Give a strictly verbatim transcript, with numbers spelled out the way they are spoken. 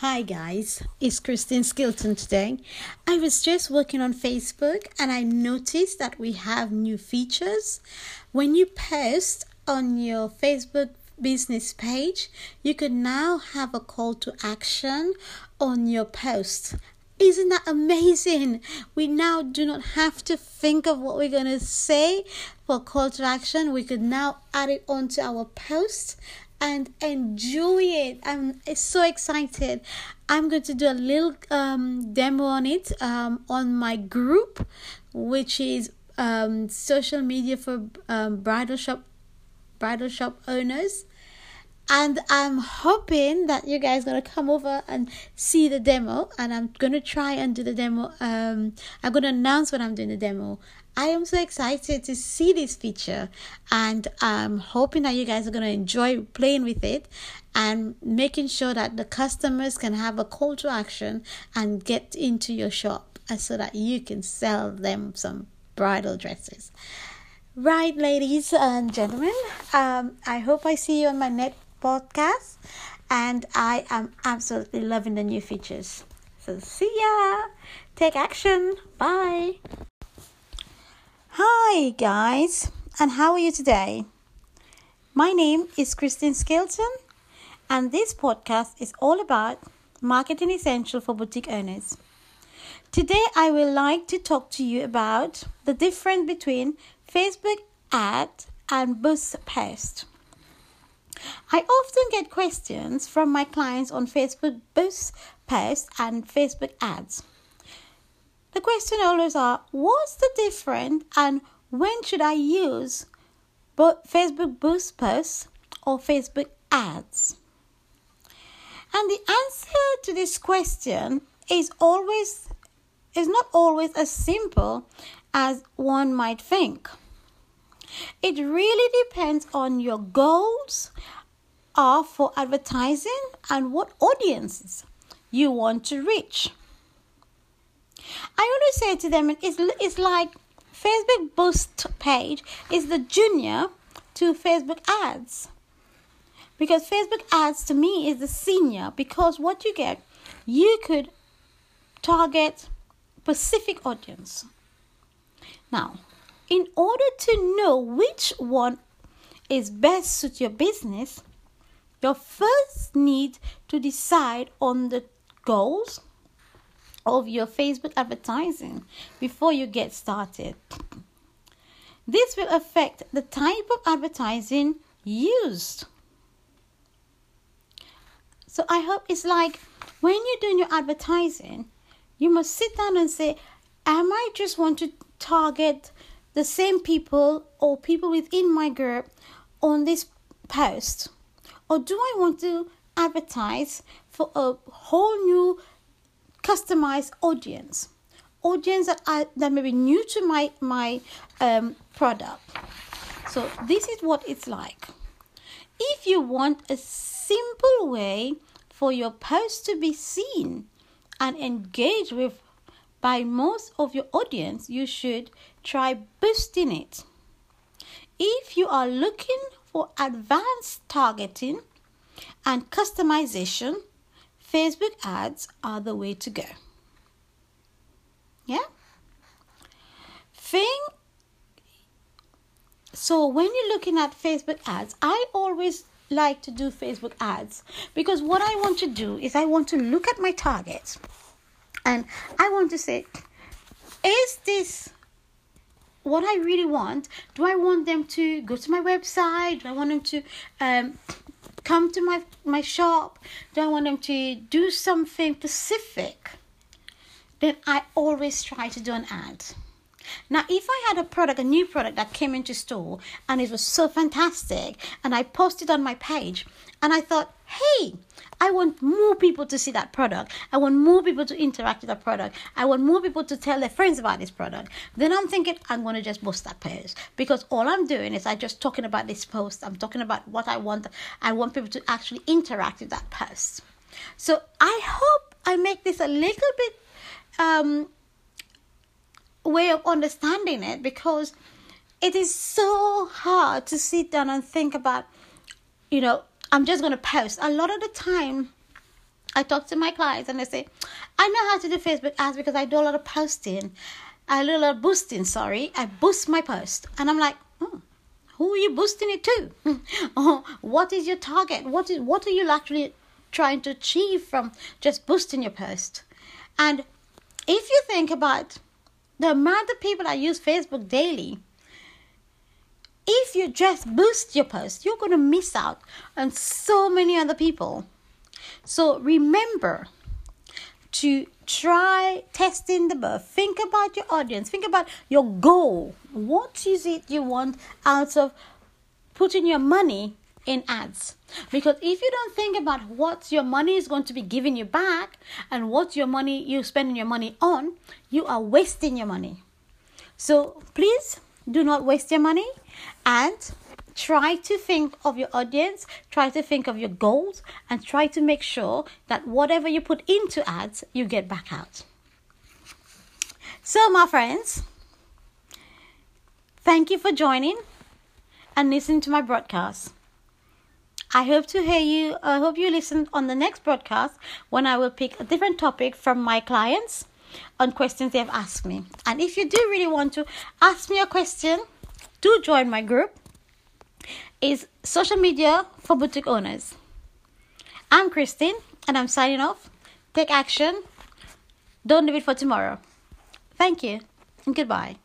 Hi guys, it's Christine Skilton today. I was just working on Facebook and I noticed that we have new features. When you post on your Facebook business page, you can now have a call to action on your post. Isn't that amazing? We now do not have to think of what we're going to say for call to action. We could now add it onto our post and enjoy it. I'm so excited. I'm going to do a little um, demo on it um, on my group, which is um, social media for um, bridal shop, bridal shop owners. And I'm hoping that you guys are going to come over and see the demo. And I'm going to try and do the demo. Um, I'm going to announce when I'm doing the demo. I am so excited to see this feature. And I'm hoping that you guys are going to enjoy playing with it. And making sure that the customers can have a call to action and get into your shop. And so that you can sell them some bridal dresses. Right, ladies and gentlemen. Um, I hope I see you on my next podcast, and I am absolutely loving the new features. So see ya, take action, bye. Hi guys, and how are you today? My name is Christine Skilton, and this podcast is all about marketing essential for boutique owners. Today I would like to talk to you about the difference between Facebook ad and boost post. I often get questions from my clients on Facebook boost posts and Facebook ads. The question always are, what's the difference and when should I use Facebook boost posts or Facebook ads? And the answer to this question is always is not always as simple as one might think. It really depends on your goals are for advertising and what audiences you want to reach. I always say to them, it's, it's like Facebook boost page is the junior to Facebook ads. Because Facebook ads to me is the senior, because what you get, you could target specific audience. Now, in order to know which one is best suit your business, you first need to decide on the goals of your Facebook advertising before you get started. This will affect the type of advertising used. So I hope it's like when you're doing your advertising, you must sit down and say, am I just want to target the same people or people within my group on this post? Or do I want to advertise for a whole new customized audience? Audience that I, that may be new to my, my um, product. So this is what it's like. If you want a simple way for your post to be seen and engaged with by most of your audience, you should try boosting it. If you are looking for advanced targeting and customization, Facebook ads are the way to go. Yeah? Thing. So when you're looking at Facebook ads, I always like to do Facebook ads because what I want to do is I want to look at my target. And I want to say, is this what I really want? Do I want them to go to my website? Do I want them to um, come to my, my shop? Do I want them to do something specific? Then I always try to do an ad. Now, if I had a product, a new product that came into store and it was so fantastic and I posted on my page and I thought, hey, I want more people to see that product. I want more people to interact with that product. I want more people to tell their friends about this product. Then I'm thinking I'm going to just boost that post, because all I'm doing is I'm just talking about this post. I'm talking about what I want. I want people to actually interact with that post. So I hope I make this a little bit um, way of understanding it, because it is so hard to sit down and think about, you know, I'm just going to post. A lot of the time, I talk to my clients and I say, I know how to do Facebook ads because I do a lot of posting. I do a lot of boosting, sorry. I boost my post. And I'm like, oh, who are you boosting it to? Oh, what is your target? What is, what are you actually trying to achieve from just boosting your post? And if you think about the amount of people that use Facebook daily, if you just boost your post, you're going to miss out on so many other people. So remember to try testing the birth. Think about your audience. Think about your goal. What is it you want out of putting your money in ads? Because if you don't think about what your money is going to be giving you back and what your money you're spending your money on, you are wasting your money. So please do not waste your money and try to think of your audience, try to think of your goals, and try to make sure that whatever you put into ads, you get back out. So, my friends, thank you for joining and listening to my broadcast. I hope to hear you, I hope you listen on the next broadcast when I will pick a different topic from my clients on questions they have asked me. And if you do really want to ask me a question, do join my group. Is social media for boutique owners. I'm Christine and I'm signing off. Take action. Don't leave it for tomorrow. Thank you and goodbye.